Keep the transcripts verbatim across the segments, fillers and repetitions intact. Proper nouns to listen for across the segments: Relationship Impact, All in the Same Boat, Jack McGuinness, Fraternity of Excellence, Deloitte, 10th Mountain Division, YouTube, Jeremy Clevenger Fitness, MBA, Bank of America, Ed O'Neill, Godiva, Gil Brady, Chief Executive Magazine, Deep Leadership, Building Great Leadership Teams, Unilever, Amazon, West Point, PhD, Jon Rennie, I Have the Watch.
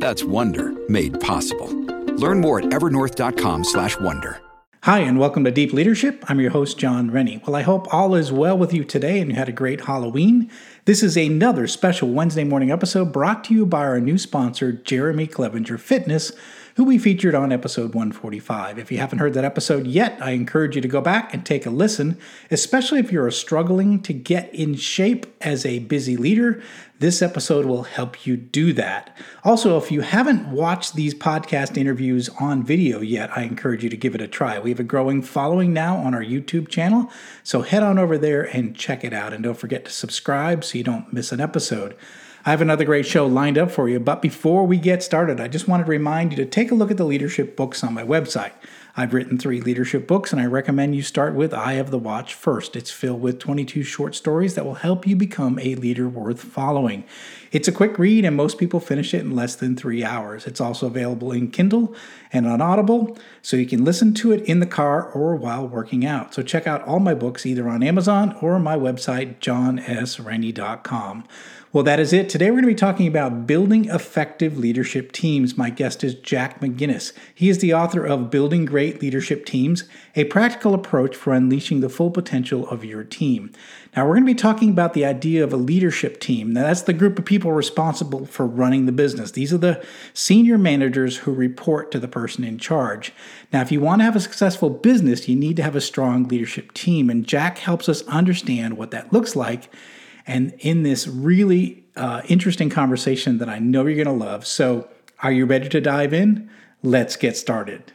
That's Wonder made possible. Learn more at evernorth.com slash wonder. Hi, and welcome to Deep Leadership. I'm your host, Jon Rennie. Well, I hope all is well with you today and you had a great Halloween. This is another special Wednesday morning episode brought to you by our new sponsor, Jeremy Clevenger Fitness, who we featured on episode one forty-five. If you haven't heard that episode yet, I encourage you to go back and take a listen, especially if you're struggling to get in shape as a busy leader. This episode will help you do that. Also, if you haven't watched these podcast interviews on video yet, I encourage you to give it a try. We have a growing following now on our YouTube channel, so head on over there and check it out. And don't forget to subscribe so you don't miss an episode. I have another great show lined up for you, but before we get started, I just wanted to remind you to take a look at the leadership books on my website. I've written three leadership books, and I recommend you start with I Have the Watch first. It's filled with twenty-two short stories that will help you become a leader worth following. It's a quick read, and most people finish it in less than three hours. It's also available in Kindle and on Audible, so you can listen to it in the car or while working out. So check out all my books either on Amazon or my website, john s rennie dot com. Well, that is it. Today we're going to be talking about building effective leadership teams. My guest is Jack McGuinness. He is the author of Building Great Leadership Teams, a practical approach for unleashing the full potential of your team. Now, we're going to be talking about the idea of a leadership team. Now, that's the group of people responsible for running the business. These are the senior managers who report to the person in charge. Now, if you want to have a successful business, you need to have a strong leadership team, and Jack helps us understand what that looks like. And in this really uh, interesting conversation that I know you're going to love. So are you ready to dive in? Let's get started.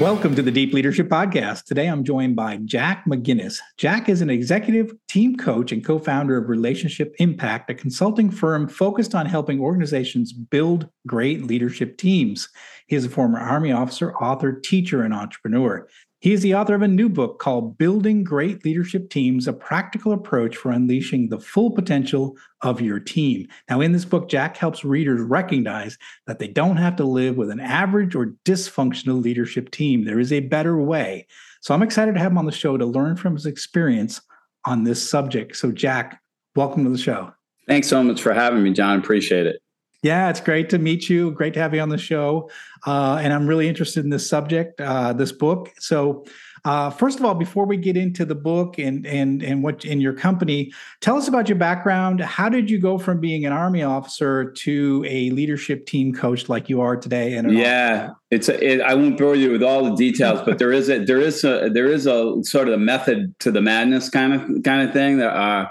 Welcome to the Deep Leadership Podcast. Today, I'm joined by Jack McGuinness. Jack is an executive team coach and co-founder of Relationship Impact, a consulting firm focused on helping organizations build great leadership teams. He is a former Army officer, author, teacher, and entrepreneur. He is the author of a new book called Building Great Leadership Teams, a practical approach for unleashing the full potential of your team. Now, in this book, Jack helps readers recognize that they don't have to live with an average or dysfunctional leadership team. There is a better way. So I'm excited to have him on the show to learn from his experience on this subject. So Jack, welcome to the show. Thanks so much for having me, Jon. Appreciate it. Yeah, it's great to meet you. Great to have you on the show. Uh, and I'm really interested in this subject, uh, this book. So uh, first of all, before we get into the book and and and what in your company, tell us about your background. How did you go from being an Army officer to a leadership team coach like you are today? And yeah, it's a, it, I won't bore you with all the details, but there is a there is a there is a sort of a method to the madness kind of kind of thing that. Uh,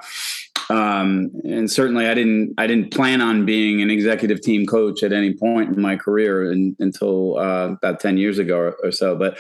Um, and certainly I didn't, I didn't plan on being an executive team coach at any point in my career in, until, uh, about ten years ago or, or so. But,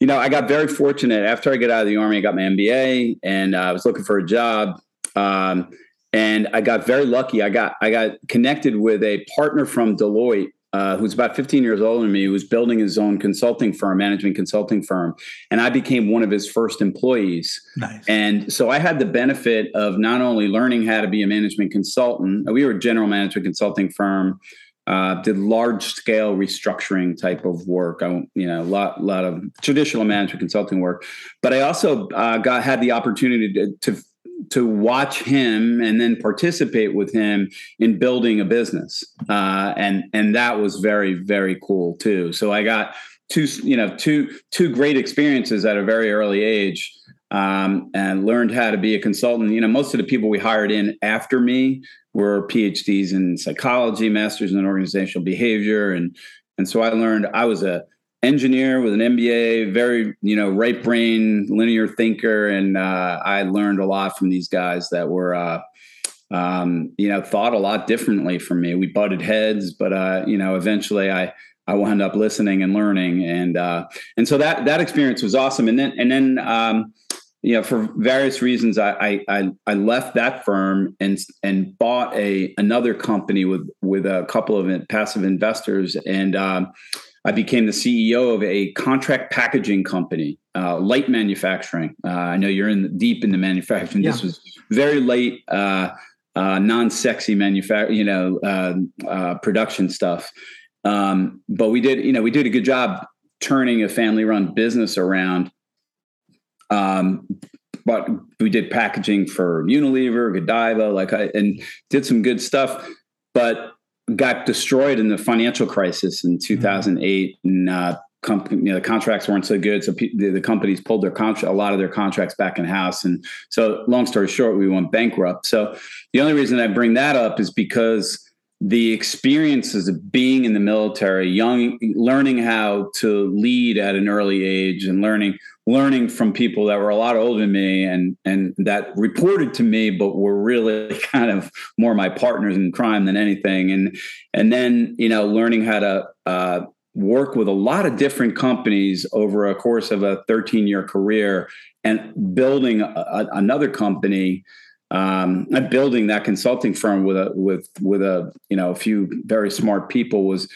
you know, I got very fortunate after I got out of the Army. I got my M B A and uh, I was looking for a job. Um, and I got very lucky. I got, I got connected with a partner from Deloitte uh, who's about fifteen years older than me, who was building his own consulting firm, management consulting firm. And I became one of his first employees. Nice. And so I had the benefit of not only learning how to be a management consultant, we were a general management consulting firm, uh, did large scale restructuring type of work. I, you know, a lot, lot of traditional management consulting work, but I also uh, got, had the opportunity to, to to watch him and then participate with him in building a business. Uh, and, and that was very, very cool too. So I got two, you know, two, two great experiences at a very early age, um, and learned how to be a consultant. You know, most of the people we hired in after me were PhDs in psychology, masters in organizational behavior. And, and so I learned I was a engineer with an M B A, very, you know, right brain, linear thinker. And uh, I learned a lot from these guys that were, uh, um, you know, thought a lot differently from me. We butted heads, but, uh, you know, eventually I, I wound up listening and learning. And, uh, and so that, that experience was awesome. And then, and then, um, you know, for various reasons, I, I, I left that firm and, and bought a, another company with, with a couple of passive investors. And, um, I became the C E O of a contract packaging company, uh, light manufacturing. Uh, I know you're in the, deep in the manufacturing. Yeah. This was very light, uh, uh, non-sexy manufacturing, you know, uh, uh, production stuff. Um, but we did, you know, we did a good job turning a family-run business around. Um, but we did packaging for Unilever, Godiva, like, I, and did some good stuff, but got destroyed in the financial crisis in two thousand eight, and uh, com- you know, the contracts weren't so good. So pe- the, the companies pulled their contra- a lot of their contracts back in house. And so long story short, we went bankrupt. So the only reason I bring that up is because the experiences of being in the military, young, learning how to lead at an early age, and learning, learning from people that were a lot older than me and, and that reported to me, but were really kind of more my partners in crime than anything. And, and then, you know, learning how to, uh, work with a lot of different companies over a course of a thirteen year career, and building a, a, another company, Um, building that consulting firm with a, with, with a, you know, a few very smart people was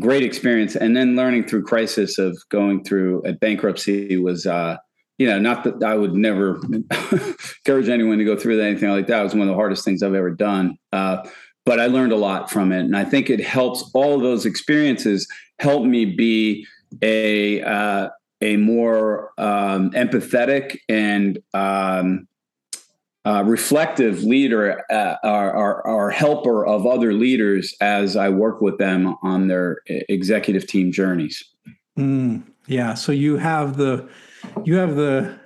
great experience. And then learning through crisis of going through a bankruptcy was, uh, you know, not that I would never encourage anyone to go through anything like that. It was one of the hardest things I've ever done. Uh, but I learned a lot from it. And I think it helps, all those experiences help me be a, uh, a more, um, empathetic and, um, Uh, reflective leader, uh, or, or, or helper of other leaders as I work with them on their executive team journeys. Mm, yeah. So you have the, you have the,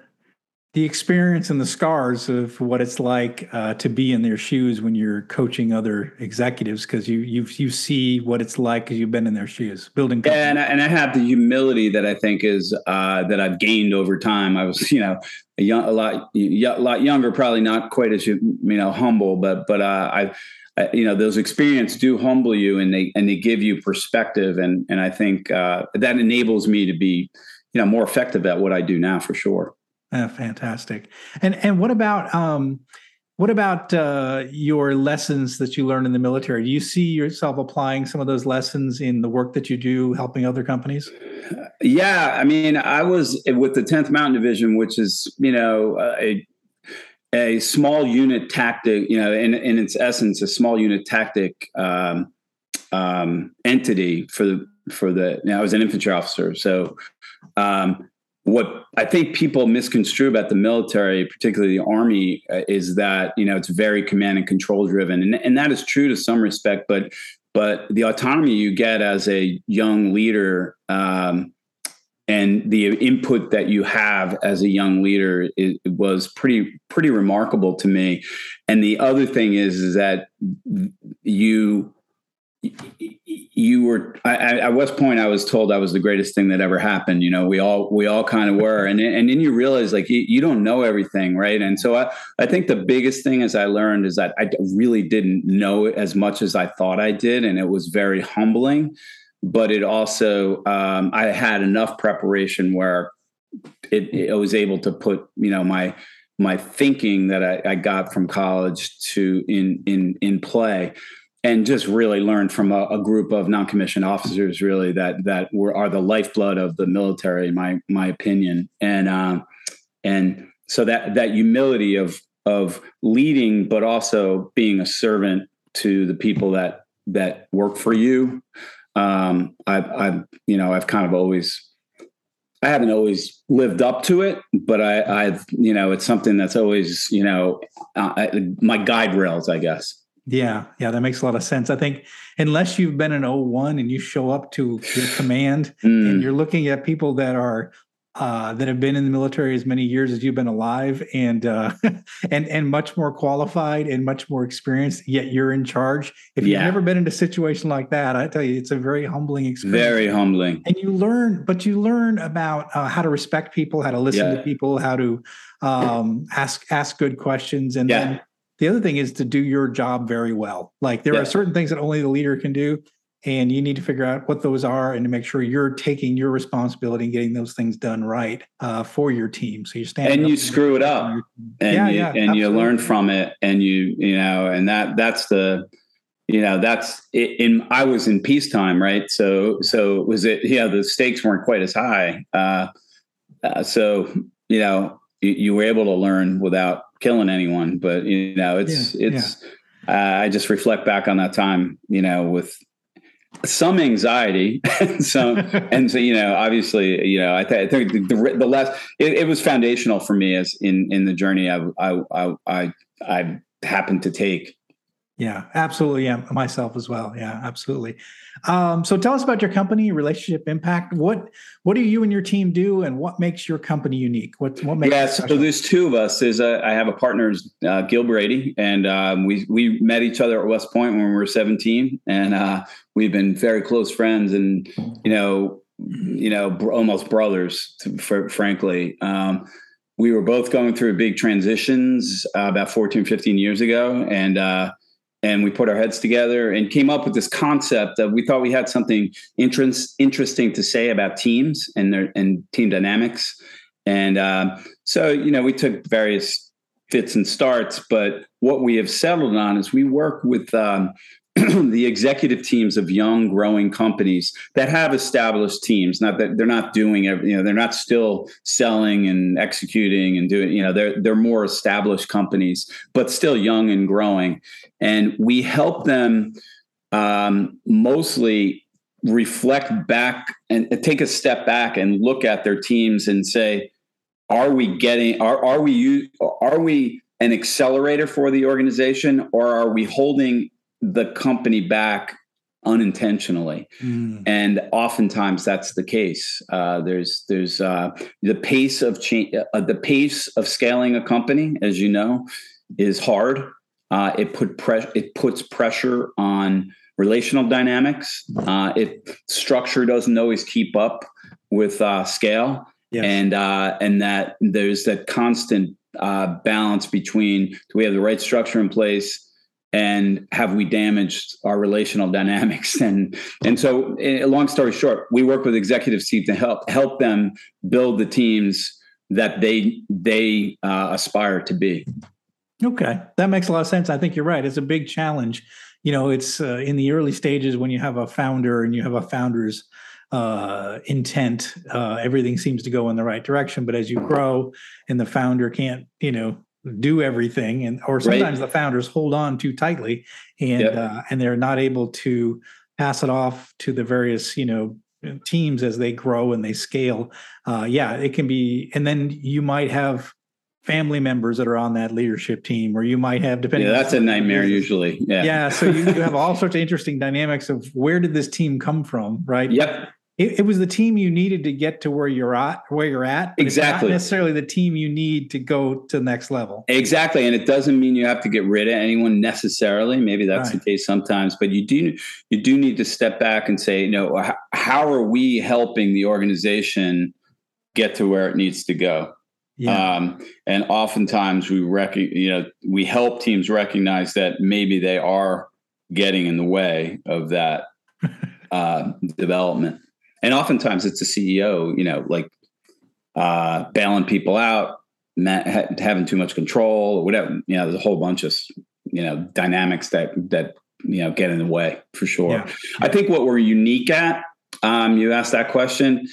the experience and the scars of what it's like uh, to be in their shoes when you're coaching other executives, because you you you see what it's like because you've been in their shoes, building companies. And I, and I have the humility that I think is uh, that I've gained over time. I was, you know, a, young, a lot a lot younger, probably not quite as you know humble, but but uh, I, I you know those experiences do humble you, and they and they give you perspective, and and I think uh, that enables me to be you know more effective at what I do now for sure. Uh, fantastic. And and what about um, what about uh, your lessons that you learned in the military? Do you see yourself applying some of those lessons in the work that you do, helping other companies? Yeah, I mean, I was with the tenth Mountain Division, which is you know a a small unit tactic, you know, in in its essence, a small unit tactic um, um, entity for the for the. You know, I was an infantry officer, so. Um, What I think people misconstrue about the military, particularly the Army, is that, you know, it's very command and control driven. And, and that is true to some respect, but but the autonomy you get as a young leader um, and the input that you have as a young leader it, it was pretty, pretty remarkable to me. And the other thing is, is that you... You were I, at West Point. I was told I was the greatest thing that ever happened. You know, we all we all kind of were, and and then you realize like you, you don't know everything, right? And so I, I think the biggest thing as I learned is that I really didn't know as much as I thought I did, and it was very humbling. But it also um, I had enough preparation where it, it I was able to put you know my my thinking that I, I got from college to in in in play. and just really learned from a, a group of non-commissioned officers, really, that that were are the lifeblood of the military, in my my opinion. And uh, and so that that humility of of leading, but also being a servant to the people that that work for you. Um, I've, I've, you know, I've kind of always, I haven't always lived up to it, but I, I've, you know, it's something that's always, you know, uh, my guide rails, I guess. Yeah. Yeah. That makes a lot of sense. I think unless you've been an oh one and you show up to your command mm. and you're looking at people that are, Uh, that have been in the military as many years as you've been alive, and uh, and and much more qualified and much more experienced. Yet you're in charge. If you've yeah. never been in a situation like that, I tell you, it's a very humbling experience. Very humbling. And you learn, but you learn about uh, how to respect people, how to listen yeah. to people, how to um, ask ask good questions, and yeah. then the other thing is to do your job very well. Like there yeah. are certain things that only the leader can do. And you need to figure out what those are and to make sure you're taking your responsibility and getting those things done right uh, for your team. So you stand and you screw it up and yeah, you, yeah, and absolutely. You learn from it and you, you know, and that, that's the, you know, that's it, in, I was in peacetime, right? So, so was it, yeah, the stakes weren't quite as high. Uh, uh, so, you know, you, you were able to learn without killing anyone, but you know, it's, yeah, it's, yeah. Uh, I just reflect back on that time, you know, with, some anxiety, some, and so you know, obviously, you know, I, th- I think the, the, the last it, it was foundational for me as in in the journey I I I I, I happened to take. Yeah, absolutely. Yeah, myself as well. Yeah, absolutely. Um, so, tell us about your company, Relationship Impact. What what do you and your team do, and what makes your company unique? What what makes? Yeah, so there's two of us. Is I have a partner, uh, Gil Brady, and um, we we met each other at West Point when we were seventeen, and uh, we've been very close friends, and you know, you know, br- almost brothers, for, frankly. Um, we were both going through big transitions uh, about fourteen, fifteen years ago, and. Uh, And we put our heads together and came up with this concept that we thought we had something interest, interesting to say about teams and their and team dynamics. And uh, so, you know, we took various fits and starts, but what we have settled on is we work with um, the executive teams of young, growing companies that have established teams. Not that they're not doing, every, you know, they're not still selling and executing and doing, you know, they're they're more established companies, but still young and growing. And we help them um, mostly reflect back and take a step back and look at their teams and say, are we getting, are, are we, are we an accelerator for the organization, or are we holding the company back unintentionally? Mm. And oftentimes that's the case. Uh, there's, there's uh, the pace of change, uh, the pace of scaling a company, as you know, is hard. Uh, it put pressure. It puts pressure on relational dynamics. Uh, it structure doesn't always keep up with uh, scale, yes. and uh, and that there's that constant uh, balance between do we have the right structure in place and have we damaged our relational dynamics? And and so, long story short, we work with executive teams to help help them build the teams that they they uh, aspire to be. Okay. That makes a lot of sense. I think you're right. It's a big challenge. You know, it's uh, in the early stages when you have a founder and you have a founder's uh, intent, uh, everything seems to go in the right direction. But as you grow and the founder can't, you know, do everything, and or sometimes right. the founders hold on too tightly and yep. uh, and they're not able to pass it off to the various, you know, teams as they grow and they scale. Uh, yeah, it can be. And then you might have family members that are on that leadership team, or you might have, depending. Yeah, that's on a nightmare usually. Yeah. Yeah. So you, you have all sorts of interesting dynamics of where did this team come from, right? Yep. It, it was the team you needed to get to where you're at, where you're at. Exactly. It's not necessarily the team you need to go to the next level. Exactly. And it doesn't mean you have to get rid of anyone necessarily. Maybe that's right. the case sometimes, but you do, you do need to step back and say, you know, how, how are we helping the organization get to where it needs to go? Yeah. Um, and oftentimes we rec- you know, we help teams recognize that maybe they are getting in the way of that uh, development. And oftentimes it's a C E O, you know, like uh, bailing people out, not ha- having too much control or whatever. You know, there's a whole bunch of, you know, dynamics that that you know, get in the way for sure. Yeah. I think what we're unique at, um, you asked that question.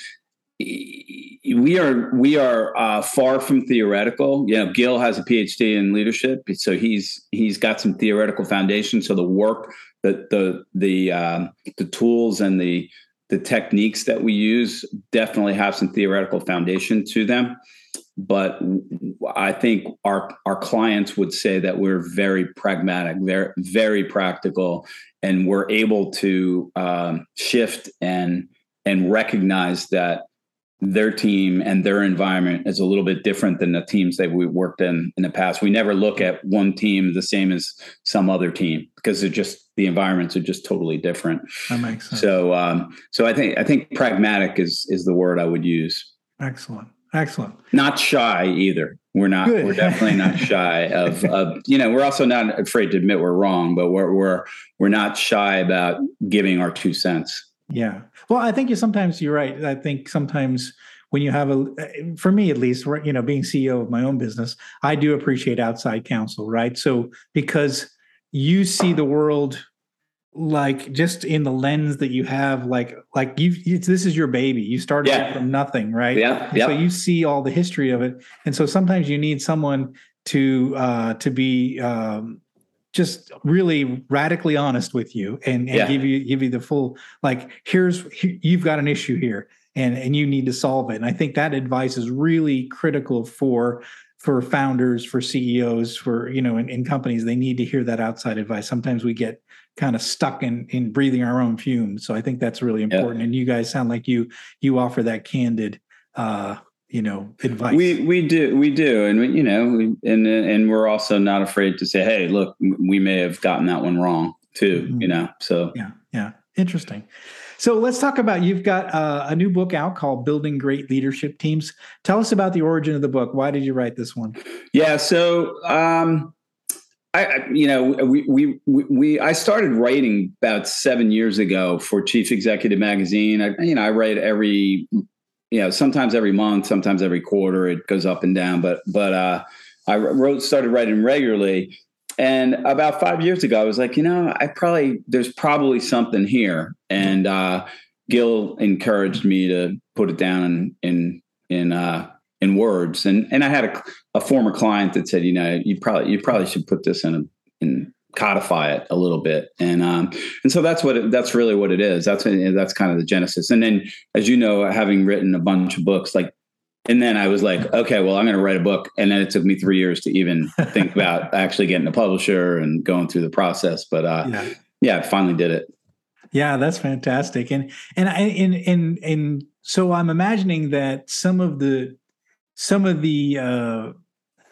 We are, we are uh, far from theoretical. You know, Gil has a P H D in leadership, so he's, he's got some theoretical foundation. So the work that the, the, um, the tools and the, the techniques that we use definitely have some theoretical foundation to them. But I think our, our clients would say that we're very pragmatic, very, very practical, and we're able to um, shift and, and recognize that their team and their environment is a little bit different than the teams that we worked in in the past. We never look at one team the same as some other team because they're just, the environments are just totally different. That makes sense. So, um, so I think I think pragmatic is is the word I would use. Excellent, excellent. Not shy either. We're not. Good. We're definitely not shy of, of. You know, we're also not afraid to admit we're wrong, but we're we're we're not shy about giving our two cents. Yeah. Well, I think you sometimes you're right. I think sometimes when you have a, for me at least, you know, being C E O of my own business, I do appreciate outside counsel, right? So because you see the world like just in the lens that you have, like like you, it's, this is your baby. You started yeah. from nothing, right? Yeah. yeah. So you see all the history of it, and so sometimes you need someone to uh, to be. Um, just really radically honest with you and, and yeah. give you, give you the full, like, here's, you've got an issue here and, and you need to solve it. And I think that advice is really critical for, for founders, for C E Os, for, you know, in, in companies, they need to hear that outside advice. Sometimes we get kind of stuck in, in breathing our own fumes. So I think that's really important. Yeah. And you guys sound like you, you offer that candid, uh, you know, advice. We we do, we do. And, we, you know, we, and and we're also not afraid to say, hey, look, we may have gotten that one wrong too, mm-hmm. you know, so. Yeah, yeah. Interesting. So let's talk about, you've got uh, a new book out called Building Great Leadership Teams. Tell us about the origin of the book. Why did you write this one? Yeah, so, um, I, you know, we, we, we, we, I started writing about seven years ago for Chief Executive Magazine. I, you know, I write every You know, sometimes every month, sometimes every quarter, it goes up and down. But but uh, I wrote, started writing regularly, and about five years ago, I was like, you know, I probably there's probably something here. And uh, Gil encouraged me to put it down in in in, uh, in words. And and I had a, a former client that said, you know, you probably you probably should put this in a in. Codify it a little bit, and um, and so that's what it, that's really what it is. That's that's kind of the genesis. And then, as you know, having written a bunch of books, like, and then I was like, okay, well, I'm going to write a book, and then it took me three years to even think about actually getting a publisher and going through the process. But uh, yeah. yeah, I finally did it. Yeah, that's fantastic. And and I and and and so I'm imagining that some of the some of the uh,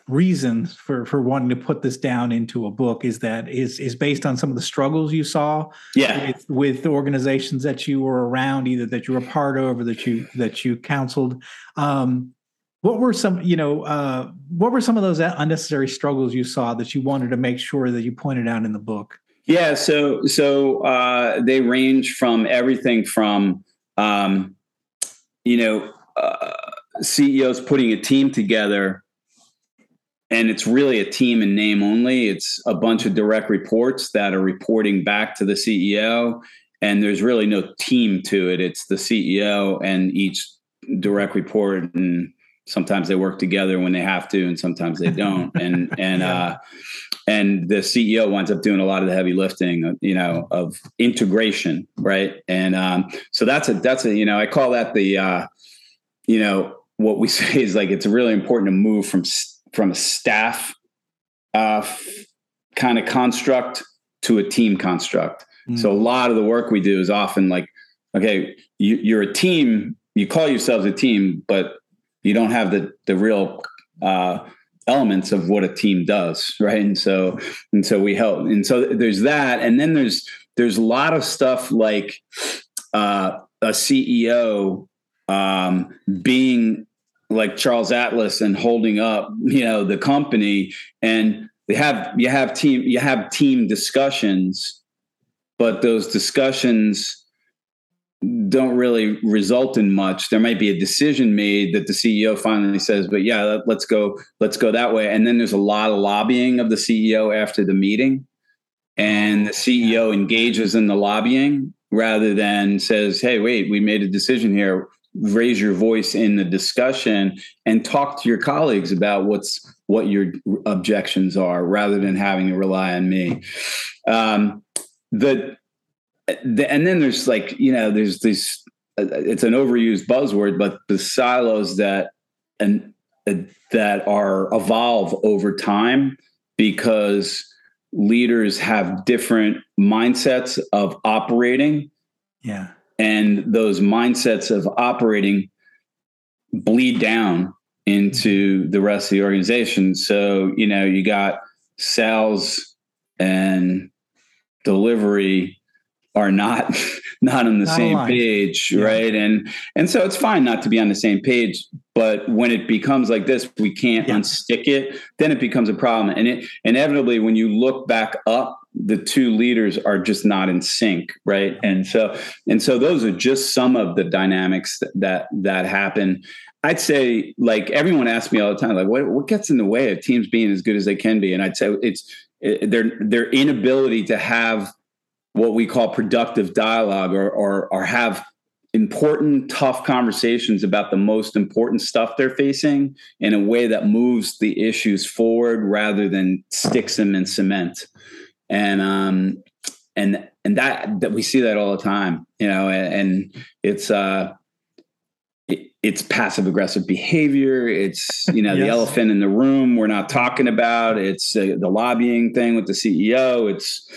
reasons for for wanting to put this down into a book is that is is based on some of the struggles you saw yeah. with, with organizations that you were around, either that you were part of or that you that you counseled. Um, what were some, you know, uh, what were some of those unnecessary struggles you saw that you wanted to make sure that you pointed out in the book? Yeah, so so uh, they range from everything from, um, you know, uh, C E Os putting a team together. And it's really a team in name only. It's a bunch of direct reports that are reporting back to the C E O. And there's really no team to it. It's the C E O and each direct report. And sometimes they work together when they have to, and sometimes they don't. And, and, yeah. uh, and the C E O winds up doing a lot of the heavy lifting, you know, of integration. Right. And, um, so that's a, that's a, you know, I call that the, uh, you know, what we say is like, it's really important to move from st- from a staff uh, f- kind of construct to a team construct. Mm. So a lot of the work we do is often like, okay, you, you're a team, you call yourselves a team, but you don't have the, the real uh, elements of what a team does. Right. And so, and so we help. And so there's that. And then there's, there's a lot of stuff like uh, a C E O um, being like Charles Atlas and holding up, you know, the company, and they have, you have team, you have team discussions, but those discussions don't really result in much. There might be a decision made that the C E O finally says, but yeah, let's go, let's go that way. And then there's a lot of lobbying of the C E O after the meeting. and the C E O engages in the lobbying rather than says, hey, wait, we made a decision here. Raise your voice in the discussion and talk to your colleagues about what's what your objections are rather than having to rely on me. Um, the, the and then there's like, you know, there's this, it's an overused buzzword, but the silos that and uh, that are evolve over time because leaders have different mindsets of operating. Yeah. And those mindsets of operating bleed down into the rest of the organization. So, you know, you got sales and delivery are not, not on the not same aligned. page, yeah. right? And and so it's fine not to be on the same page, but when it becomes like this, we can't yeah. unstick it, then it becomes a problem. And it inevitably, when you look back up, the two leaders are just not in sync, right? And so, and so those are just some of the dynamics that that, that happen. I'd say, like, everyone asks me all the time, like, what, what gets in the way of teams being as good as they can be? And I'd say it's it, their their inability to have what we call productive dialogue, or or, or have important, tough conversations about the most important stuff they're facing in a way that moves the issues forward rather than sticks them in cement. And, um, and, and that, that we see that all the time, you know, and, and it's, uh, it, it's passive aggressive behavior. It's, you know, yes. the elephant in the room we're not talking about. It's uh, the lobbying thing with the C E O. It's,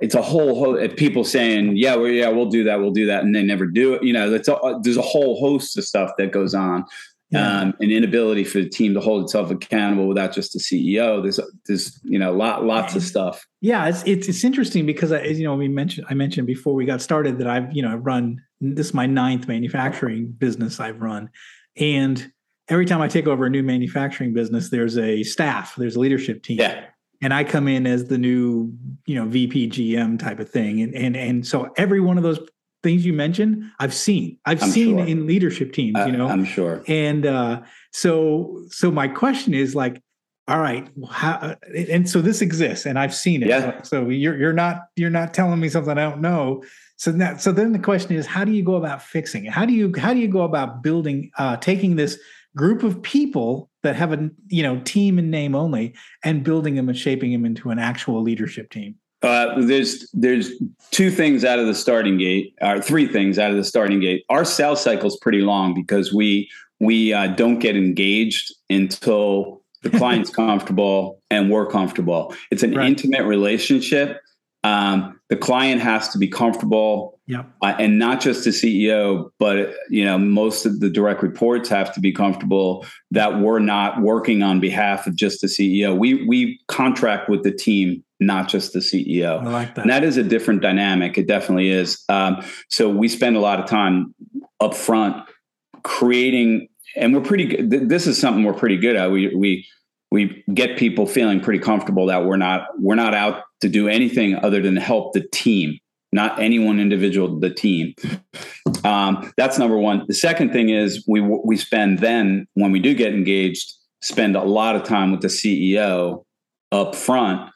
it's a whole host of people saying, yeah, well, yeah, we'll do that. We'll do that. And they never do it. You know, that's a, there's a whole host of stuff that goes on. Yeah. Um, an inability for the team to hold itself accountable without just the C E O. There's, there's, you know, lot, lots of stuff. Yeah, it's it's, it's interesting because I, you know, we mentioned I mentioned before we got started that I've, you know, run this is my ninth manufacturing business I've run, and every time I take over a new manufacturing business, there's a staff, there's a leadership team, yeah. and I come in as the new, you know, V P G M type of thing, and and and so every one of those things you mentioned, I've seen, I've I'm seen sure. in leadership teams, you know, uh, I'm sure. And, uh, so, so my question is like, all right, how, and so this exists and I've seen it. Yeah. So you're, you're not, you're not telling me something I don't know. So that, so then the question is, how do you go about fixing it? How do you, how do you go about building, uh, taking this group of people that have a, you know, team in name only and building them and shaping them into an actual leadership team? Uh, there's there's two things out of the starting gate, or three things out of the starting gate. Our sales cycle is pretty long because we we uh, don't get engaged until the client's comfortable and we're comfortable. It's an right. intimate relationship. Um, the client has to be comfortable, yep. uh, and not just the C E O, but you know most of the direct reports have to be comfortable that we're not working on behalf of just the C E O. We we contract with the team, not just the C E O. I like that. And that is a different dynamic. It definitely is. Um, so we spend a lot of time up front creating, and we're pretty good. Th- this is something we're pretty good at. We, we, we get people feeling pretty comfortable that we're not, we're not out to do anything other than help the team, not any one individual, the team. Um, that's number one. The second thing is we, we spend then when we do get engaged, spend a lot of time with the C E O up front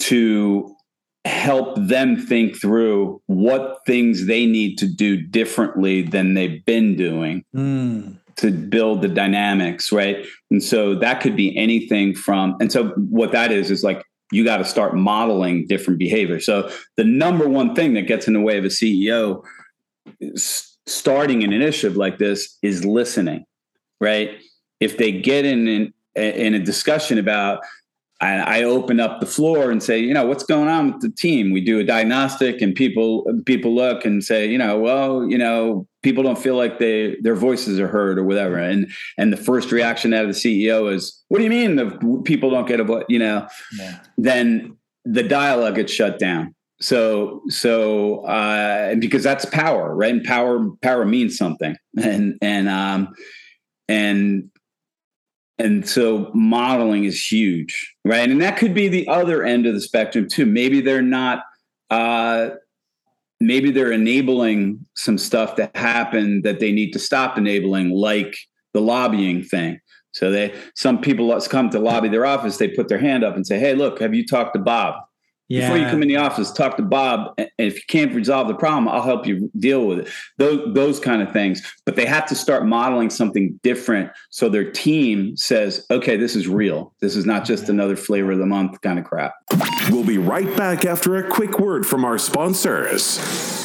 to help them think through what things they need to do differently than they've been doing mm. to build the dynamics, right? And so that could be anything from, and so what that is, is like, you got to start modeling different behavior. So the number one thing that gets in the way of a C E O starting an initiative like this is listening, right? If they get in, in, in a discussion about, I open up the floor and say, you know, what's going on with the team? We do a diagnostic and people people look and say, you know, well, you know, people don't feel like they their voices are heard or whatever. And and the first reaction out of the C E O is, what do you mean the people don't get a vote? You know, yeah. Then the dialogue gets shut down. So so uh, because that's power, right? And power power means something. And and um and. And so modeling is huge, right? And that could be the other end of the spectrum too. Maybe they're not, uh, maybe they're enabling some stuff to happen that they need to stop enabling, like the lobbying thing. So they, some people come to lobby their office, they put their hand up and say, hey, look, have you talked to Bob? Yeah. Before you come in the office, talk to Bob. And if you can't resolve the problem, I'll help you deal with it. Those, those kind of things. But they have to start modeling something different so their team says, okay, this is real. This is not just another flavor of the month kind of crap. We'll be right back after a quick word from our sponsors.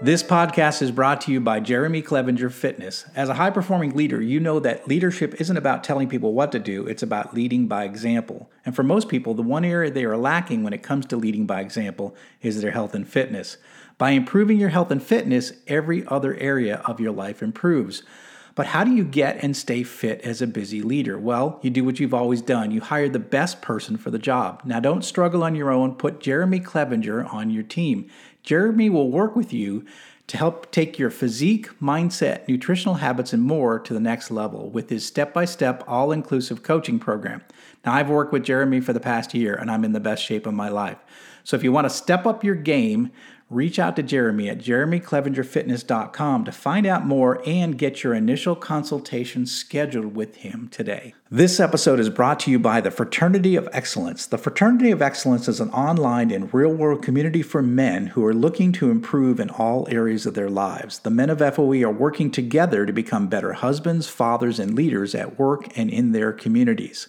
This podcast is brought to you by Jeremy Clevenger Fitness. As a high-performing leader, you know that leadership isn't about telling people what to do, it's about leading by example. And for most people, the one area they are lacking when it comes to leading by example is their health and fitness. By improving your health and fitness, every other area of your life improves. But how do you get and stay fit as a busy leader? Well, you do what you've always done. You hire the best person for the job. Now, don't struggle on your own. Put Jeremy Clevenger on your team. Jeremy will work with you to help take your physique, mindset, nutritional habits, and more to the next level with his step-by-step, all-inclusive coaching program. Now, I've worked with Jeremy for the past year, and I'm in the best shape of my life. So if you want to step up your game, reach out to Jeremy at jeremy clevenger fitness dot com to find out more and get your initial consultation scheduled with him today. This episode is brought to you by the Fraternity of Excellence. The Fraternity of Excellence is an online and real-world community for men who are looking to improve in all areas of their lives. The men of F O E are working together to become better husbands, fathers, and leaders at work and in their communities.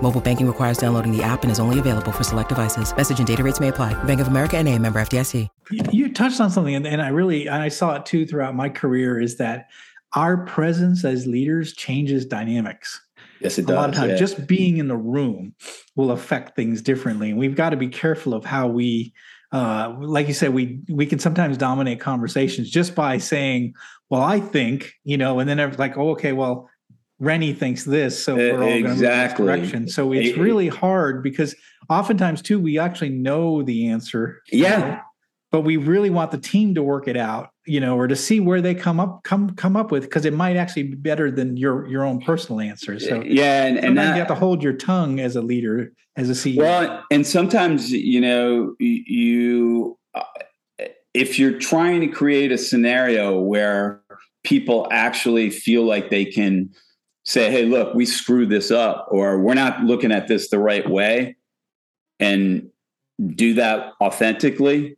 Mobile banking requires downloading the app and is only available for select devices. Message and data rates may apply. Bank of America N A, member F D I C. You touched on something, and, and I really, and I saw it too throughout my career, is that our presence as leaders changes dynamics. Yes, it does. A lot of times, yeah. Just being in the room will affect things differently. And we've got to be careful of how we, uh, like you said, we we can sometimes dominate conversations just by saying, well, I think, you know, and then it's like, oh, okay, well, Rennie thinks this, so we're all going exactly. to move in this direction. So it's really hard because oftentimes, too, we actually know the answer. Yeah. Right? But we really want the team to work it out, you know, or to see where they come up, come, come up with, because it might actually be better than your, your own personal answer. So yeah, and, and that, you have to hold your tongue as a leader, as a C E O. Well, and sometimes, you know, you, if you're trying to create a scenario where people actually feel like they can say, hey, look, we screwed this up, or we're not looking at this the right way, and do that authentically.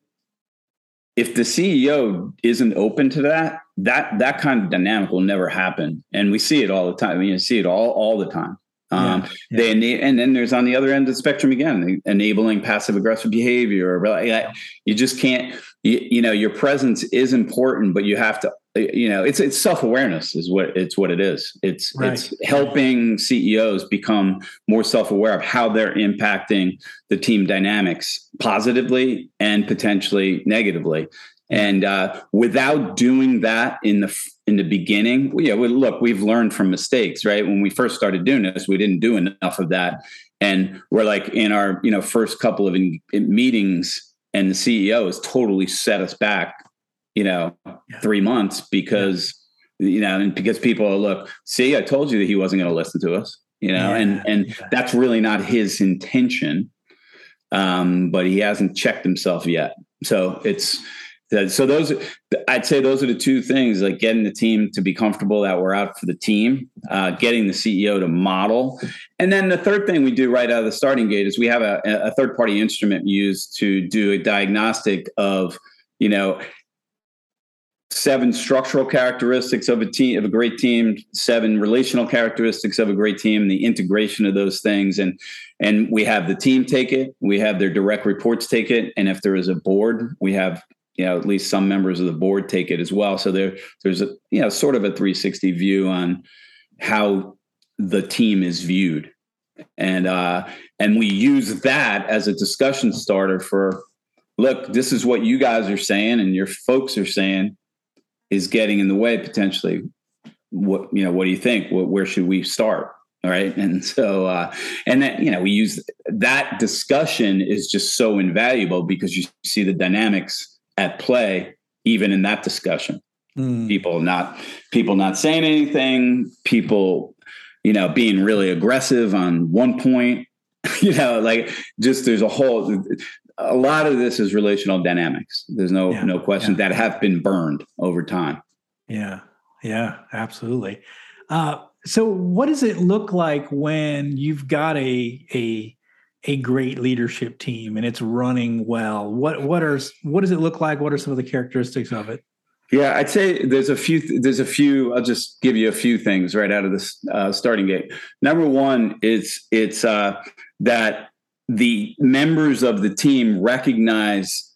If the C E O isn't open to that, that, that kind of dynamic will never happen. And we see it all the time. I mean, you see it all, all the time. Um, yeah, yeah. They ena- and then there's on the other end of the spectrum again, enabling passive aggressive behavior. Or you just can't, you, you know, your presence is important, but you have to, you know, it's it's self-awareness is what it's what it is. It's right. It's helping C E Os become more self-aware of how they're impacting the team dynamics positively and potentially negatively. And uh, without doing that in the in the beginning, well, yeah, well, look, we've learned from mistakes, right? When we first started doing this, we didn't do enough of that, and we're like in our you know first couple of in, in meetings, and the C E O has totally set us back, you know, yeah. three months because yeah. you know, and because people are, look, see, I told you that he wasn't going to listen to us, you know, yeah. and and yeah. that's really not his intention, um, but he hasn't checked himself yet, so it's. So those, I, I'd say those are the two things, like getting the team to be comfortable that we're out for the team, uh, getting the C E O to model. And then the third thing we do right out of the starting gate is we have a, a third party instrument used to do a diagnostic of, you know, seven structural characteristics of a team, of a great team, seven relational characteristics of a great team, and the integration of those things. And, and we have the team take it, we have their direct reports take it. And if there is a board, we have, you know, at least some members of the board take it as well. So there, there's a, you know, sort of a three sixty view on how the team is viewed. And, uh, and we use that as a discussion starter for, look, this is what you guys are saying and your folks are saying is getting in the way potentially. What, you know, what do you think? What, where should we start? All right. And so, uh, and then, you know, we use that discussion is just so invaluable because you see the dynamics at play, even in that discussion. Mm. People not people not saying anything, people, you know, being really aggressive on one point, you know, like just there's a whole, a lot of this is relational dynamics. There's no, yeah. no question yeah. that have been burned over time. Yeah. Yeah, absolutely. Uh, so what does it look like when you've got a, a, a great leadership team and it's running well? What, what are, what does it look like? What are some of the characteristics of it? Yeah, I'd say there's a few, there's a few, I'll just give you a few things right out of this uh, starting gate. Number one, it's, it's uh, that the members of the team recognize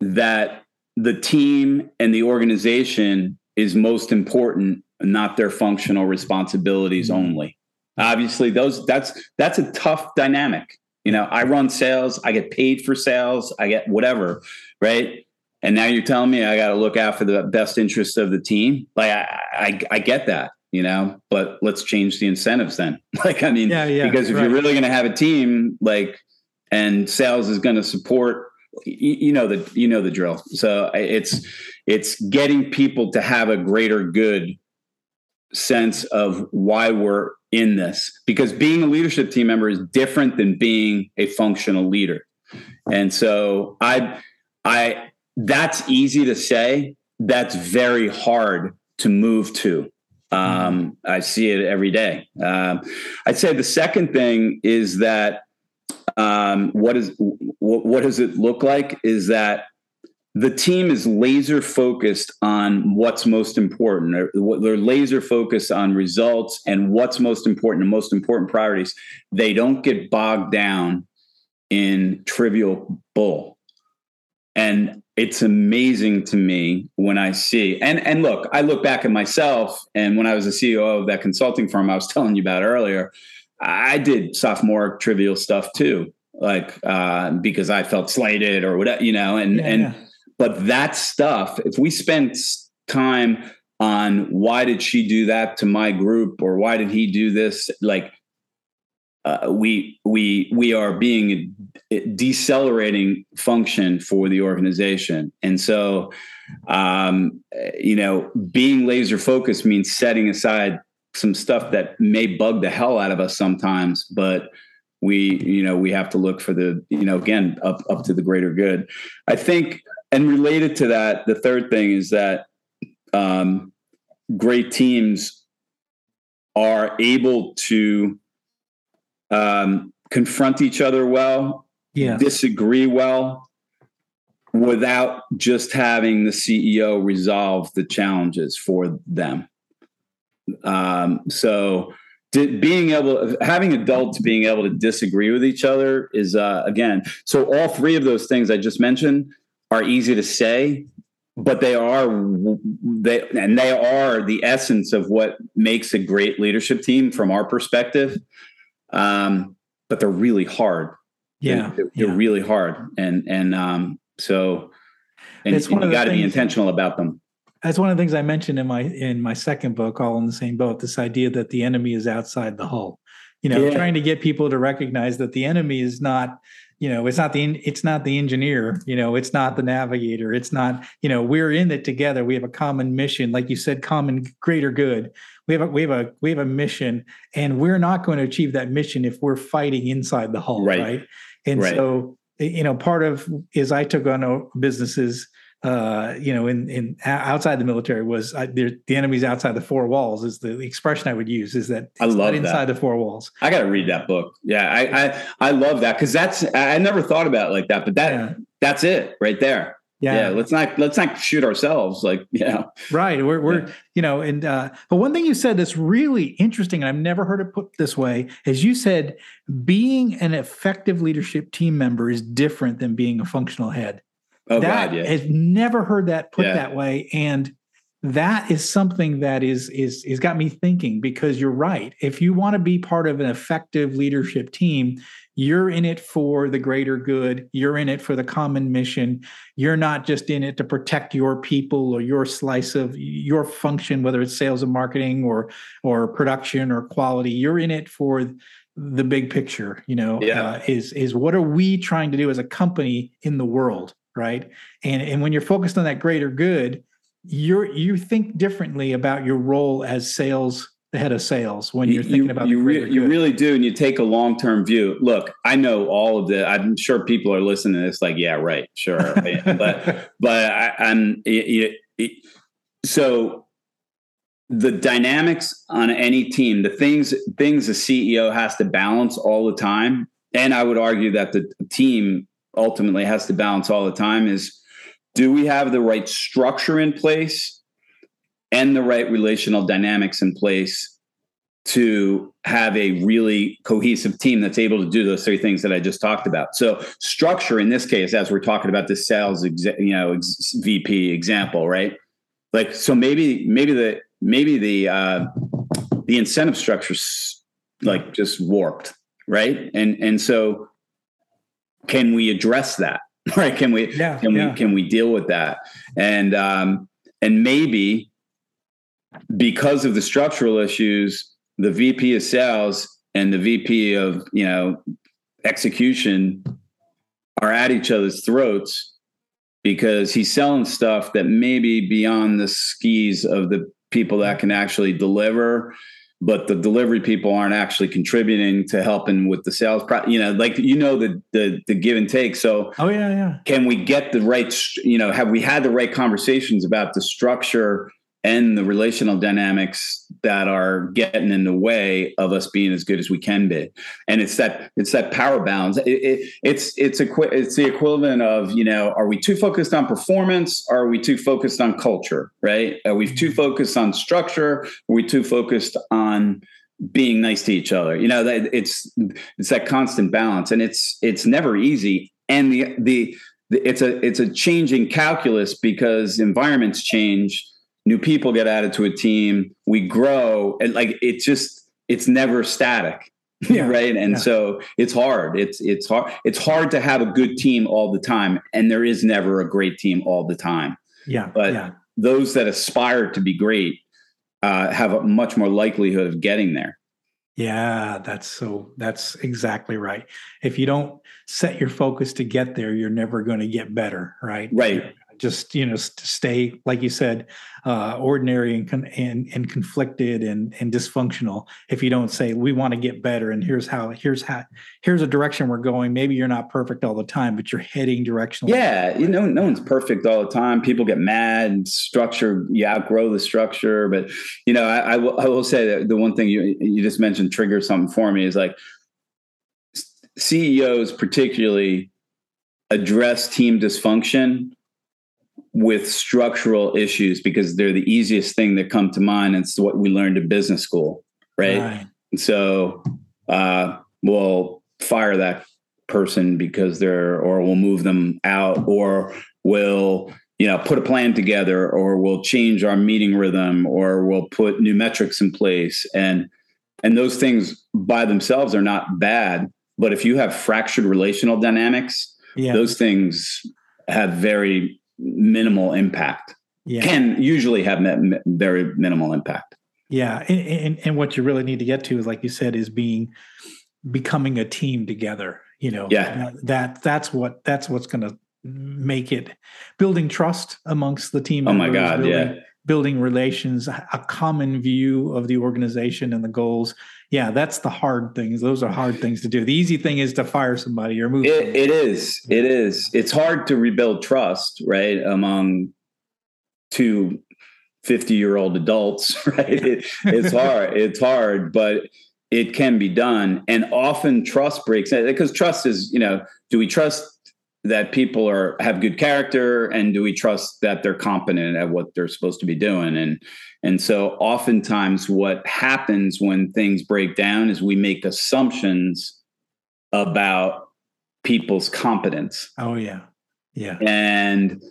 that the team and the organization is most important, not their functional responsibilities only. Obviously those that's, that's a tough dynamic. You know, I run sales, I get paid for sales, I get whatever, right? And now you're telling me I got to look out for the best interests of the team. Like, I, I, I get that, you know, but let's change the incentives then. Like, I mean, yeah, yeah, because if right. you're really going to have a team, like, and sales is going to support, you, you know, the, you know, the drill. So it's, it's getting people to have a greater good sense of why we're in this, because being a leadership team member is different than being a functional leader. And so I, I, that's easy to say. That's very hard to move to. Um, I see it every day. Um, I'd say the second thing is that, um, what is, what, what does it look like is that the team is laser focused on what's most important. They're laser focused on results and what's most important and most important priorities. They don't get bogged down in trivial bull. And it's amazing to me when I see, and, and look, I look back at myself, and when I was the C E O of that consulting firm I was telling you about earlier, I did sophomore trivial stuff too, like, uh, because I felt slighted or whatever, you know, and, yeah, and, yeah. But that stuff, if we spend time on why did she do that to my group or why did he do this, like uh, we we we are being a decelerating function for the organization. And so, um, you know, being laser focused means setting aside some stuff that may bug the hell out of us sometimes, but we, you know, we have to look for the, you know, again, up up to the greater good. I think. And related to that, the third thing is that um, great teams are able to um, confront each other well, yeah. disagree well, without just having the C E O resolve the challenges for them. Um, so being able, having adults being able to disagree with each other is, uh, again, so all three of those things I just mentioned are easy to say, but they are they and they are the essence of what makes a great leadership team from our perspective. Um, but they're really hard. Yeah, they're, they're yeah. really hard, and and um, so and, it's one and you got to be intentional about them. That's one of the things I mentioned in my in my second book, All in the Same Boat. This idea that the enemy is outside the hull. You know, yeah. trying to get people to recognize that the enemy is not. You know, it's not the, it's not the engineer, you know, it's not the navigator. It's not, you know, we're in it together. We have a common mission. Like you said, common greater good. We have a, we have a, we have a mission, and we're not going to achieve that mission if we're fighting inside the hull. Right. right? And right. so, you know, part of is I took on businesses uh, you know, in, in outside the military was I, the enemy's outside the four walls is the expression I would use, is that it's I love not inside that. The four walls. I got to read that book. Yeah. I, I, I love that. Cause that's, I never thought about it like that, but that, yeah. that's it right there. Yeah. yeah. Let's not, let's not shoot ourselves. Like, yeah. Right. We're, we're, yeah. you know, and, uh, but one thing you said that's really interesting, and I've never heard it put this way, is you said being an effective leadership team member is different than being a functional head. Oh, that God, yeah. I've never heard that put yeah. that way. And that is something that is, is, is got me thinking, because you're right. If you want to be part of an effective leadership team, you're in it for the greater good. You're in it for the common mission. You're not just in it to protect your people or your slice of your function, whether it's sales and marketing or or production or quality. You're in it for the big picture, you know, yeah. uh, is, is what are we trying to do as a company in the world, right? And and when you're focused on that greater good, you're you think differently about your role as sales the head of sales when you're thinking you, about you, re- you really do. And you take a long-term view. Look, I know all of the, I'm sure people are listening to this like, yeah, right. Sure. but, but I, I'm it, it, so the dynamics on any team, the things, things the C E O has to balance all the time. And I would argue that the team ultimately has to balance all the time is, do we have the right structure in place and the right relational dynamics in place to have a really cohesive team that's able to do those three things that I just talked about? So structure in this case, as we're talking about this sales, you know, V P example, right? Like, so maybe, maybe the, maybe the, uh, the incentive structure's like just warped. Right. And, and so can we address that? Right. Can we, yeah, can yeah. we, can we deal with that? And, um, and maybe, because of the structural issues, the V P of sales and the V P of, you know, execution are at each other's throats because he's selling stuff that may be beyond the skis of the people that can actually deliver, but the delivery people aren't actually contributing to helping with the sales. Pro- you know, like, you know, the, the, the give and take. So oh yeah, yeah. can we get the right, you know, have we had the right conversations about the structure and the relational dynamics that are getting in the way of us being as good as we can be? And it's that, it's that power balance. It, it, it's, it's, equi- it's the equivalent of, you know, are we too focused on performance? Are we too focused on culture, right? Are we too focused on structure? Are we too focused on being nice to each other? You know, that it's, it's that constant balance, and it's, it's never easy. And the, the, the it's a, it's a changing calculus because environments change. New people get added to a team. We grow, and like it's just, it's never static, yeah, right? And yeah. so it's hard. It's it's hard. It's hard to have a good team all the time, and there is never a great team all the time. Yeah, but yeah. those that aspire to be great uh, have a much more likelihood of getting there. Yeah, that's so. That's exactly right. If you don't set your focus to get there, you're never going to get better, right? Right. Just, you know, stay, like you said, uh, ordinary and, con- and and conflicted and and dysfunctional. If you don't say, we want to get better, and here's how, here's how, here's a direction we're going. Maybe you're not perfect all the time, but you're heading directionally. Yeah, you know, no one's perfect all the time. People get mad. Structure, you outgrow the structure. But, you know, I, I, w- I will say that the one thing you you just mentioned triggered something for me is like C E Os particularly address team dysfunction with structural issues because they're the easiest thing that come to mind. It's what we learned in business school. Right. right. And so, uh, we'll fire that person because they're, or we'll move them out, or we'll, you know, put a plan together, or we'll change our meeting rhythm, or we'll put new metrics in place. And, and those things by themselves are not bad, but if you have fractured relational dynamics, yeah. those things have very minimal impact, yeah. can usually have very minimal impact. Yeah. And, and, and what you really need to get to is, like you said, is being, becoming a team together, you know, yeah. that, that's what, that's what's going to make it, building trust amongst the team. Oh my God. Building, yeah. building relations, a common view of the organization and the goals. Yeah, that's the hard things. Those are hard things to do. The easy thing is to fire somebody or move. It, somebody. it is. It is. It's hard to rebuild trust, right, among two fifty-year-old adults, right? It, it's hard. It's hard, but it can be done. And often trust breaks because trust is, you know, do we trust that people are have good character, and do we trust that they're competent at what they're supposed to be doing? And and so oftentimes what happens when things break down is we make assumptions about people's competence. Oh, yeah. Yeah. And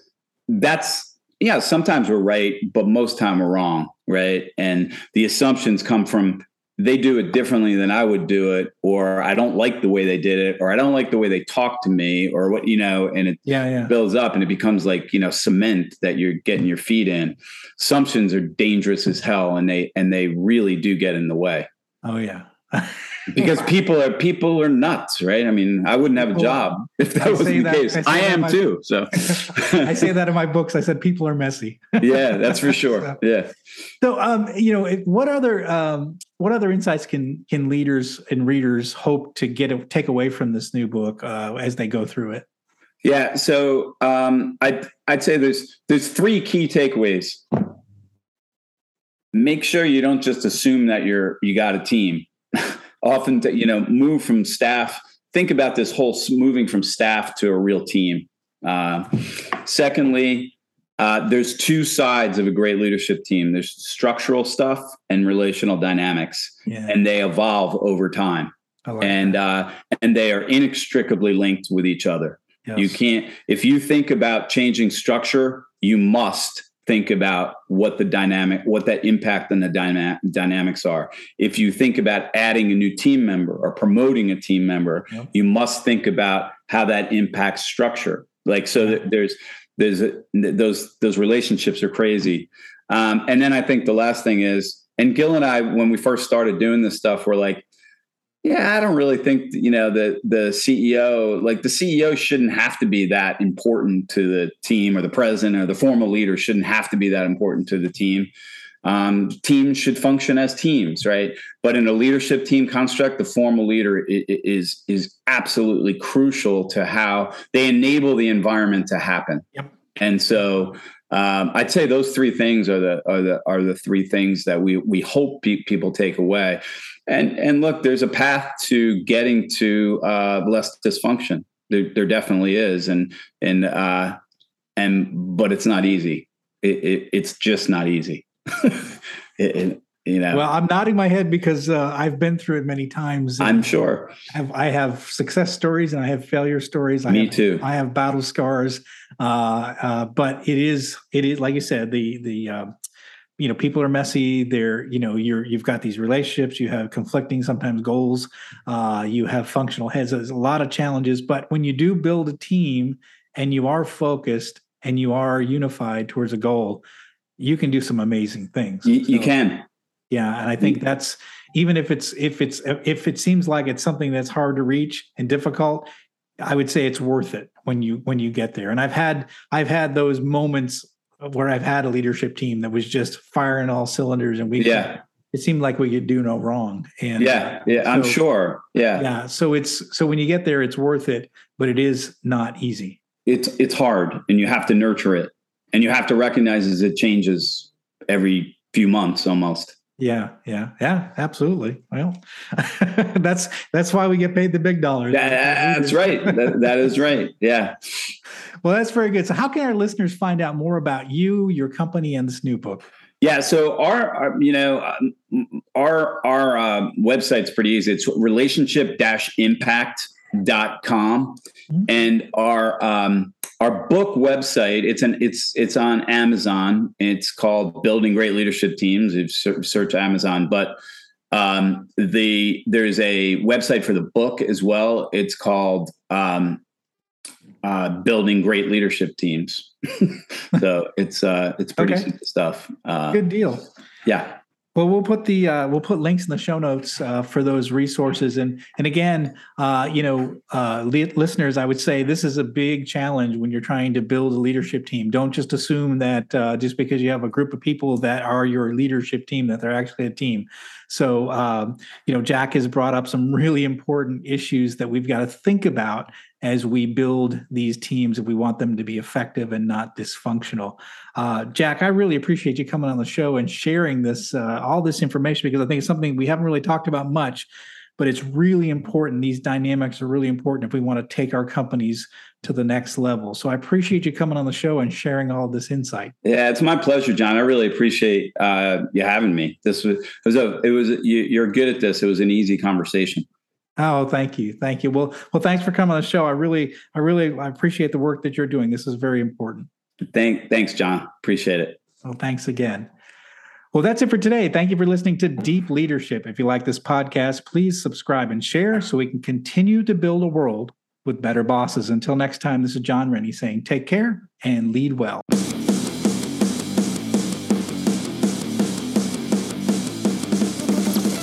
that's, yeah, sometimes we're right, but most time we're wrong, right? And the assumptions come from they do it differently than I would do it, or I don't like the way they did it, or I don't like the way they talk to me, or what, you know, and it yeah, yeah. builds up and it becomes like, you know, cement that you're getting your feet in. Assumptions are dangerous as hell. And they, and they really do get in the way. Oh yeah. Because people are, people are nuts, right? I mean, I wouldn't have a job if that was the that, case. I, I am my, too. So I say that in my books. I said, people are messy. Yeah, that's for sure. So, yeah. So, um, you know, what other, um, what other insights can, can leaders and readers hope to get, a, take away from this new book, uh, as they go through it? Yeah. So, um, I, I'd say there's, there's three key takeaways. Make sure you don't just assume that you're, you got a team. Often, you know, move from staff. Think about this whole moving from staff to a real team. Uh, secondly, uh, there's two sides of a great leadership team. There's structural stuff and relational dynamics, yeah. and they evolve over time. I like and uh, and they are inextricably linked with each other. Yes. You can't, if you think about changing structure, you must think about what the dynamic, what that impact on the dyna- dynamics are. If you think about adding a new team member or promoting a team member, yep. you must think about how that impacts structure. Like, so that there's, there's a, those, those relationships are crazy. Um, and then I think the last thing is, and Gil and I, when we first started doing this stuff, we're like, yeah, I don't really think, you know, the, the C E O, like the C E O shouldn't have to be that important to the team, or the president or the formal leader shouldn't have to be that important to the team. Um, teams should function as teams, right? But in a leadership team construct, the formal leader is, is absolutely crucial to how they enable the environment to happen. Yep. And so um, I'd say those three things are the, are the, are the three things that we, we hope pe- people take away. And and look, there's a path to getting to uh, less dysfunction. There, there definitely is, and and uh, and but it's not easy. It, it, it's just not easy. it, it, you know. Well, I'm nodding my head because uh, I've been through it many times. I'm sure. I have, I have success stories and I have failure stories. I Me have, too. I have battle scars, uh, uh, but it is it is like you said, the the. Uh, you know, people are messy. They're, you know, you're, you've got these relationships, you have conflicting sometimes goals, uh, you have functional heads. There's a lot of challenges, but when you do build a team and you are focused and you are unified towards a goal, you can do some amazing things. You, so, you can. Yeah. And I think that's, even if it's, if it's, if it seems like it's something that's hard to reach and difficult, I would say it's worth it when you, when you get there. And I've had, I've had those moments where I've had a leadership team that was just firing all cylinders, and we, yeah. it seemed like we could do no wrong. And yeah, yeah, so, I'm sure. Yeah. Yeah. So it's, so when you get there, it's worth it, but it is not easy. It's, it's hard, and you have to nurture it, and you have to recognize as it changes every few months almost. Yeah. Yeah. Yeah. Absolutely. Well, that's, that's why we get paid the big dollars. That, that's right. That, that is right. Yeah. Well, that's very good. So how can our listeners find out more about you, your company, and this new book? Yeah. So our, our you know, our, our uh, website's pretty easy. It's relationship dash impact dot com. Mm-hmm. And our, um, our book website, it's an, it's, it's on Amazon. It's called Building Great Leadership Teams. If you search Amazon, but, um, the, there's a website for the book as well. It's called, um, Uh, building great leadership teams. So it's uh, it's pretty okay. stuff. Uh, Good deal. Yeah. Well, we'll put the uh, we'll put links in the show notes uh, for those resources. And and again, uh, you know, uh, li- listeners, I would say this is a big challenge when you're trying to build a leadership team. Don't just assume that uh, just because you have a group of people that are your leadership team, that they're actually a team. So, um, you know, Jack has brought up some really important issues that we've got to think about as we build these teams if we want them to be effective and not dysfunctional. Uh, Jack, I really appreciate you coming on the show and sharing this, uh, all this information, because I think it's something we haven't really talked about much, but it's really important. These dynamics are really important if we want to take our companies to the next level. So I appreciate you coming on the show and sharing all this insight. Yeah, it's my pleasure, John. I really appreciate uh, you having me. This was, it was, a, it was a, you, you're good at this. It was an easy conversation. Oh, thank you. Thank you. Well, well, thanks for coming on the show. I really, I really I appreciate the work that you're doing. This is very important. Thank, thanks, John. Appreciate it. Well, thanks again. Well, that's it for today. Thank you for listening to Deep Leadership. If you like this podcast, please subscribe and share so we can continue to build a world with better bosses. Until next time, this is Jon Rennie saying take care and lead well.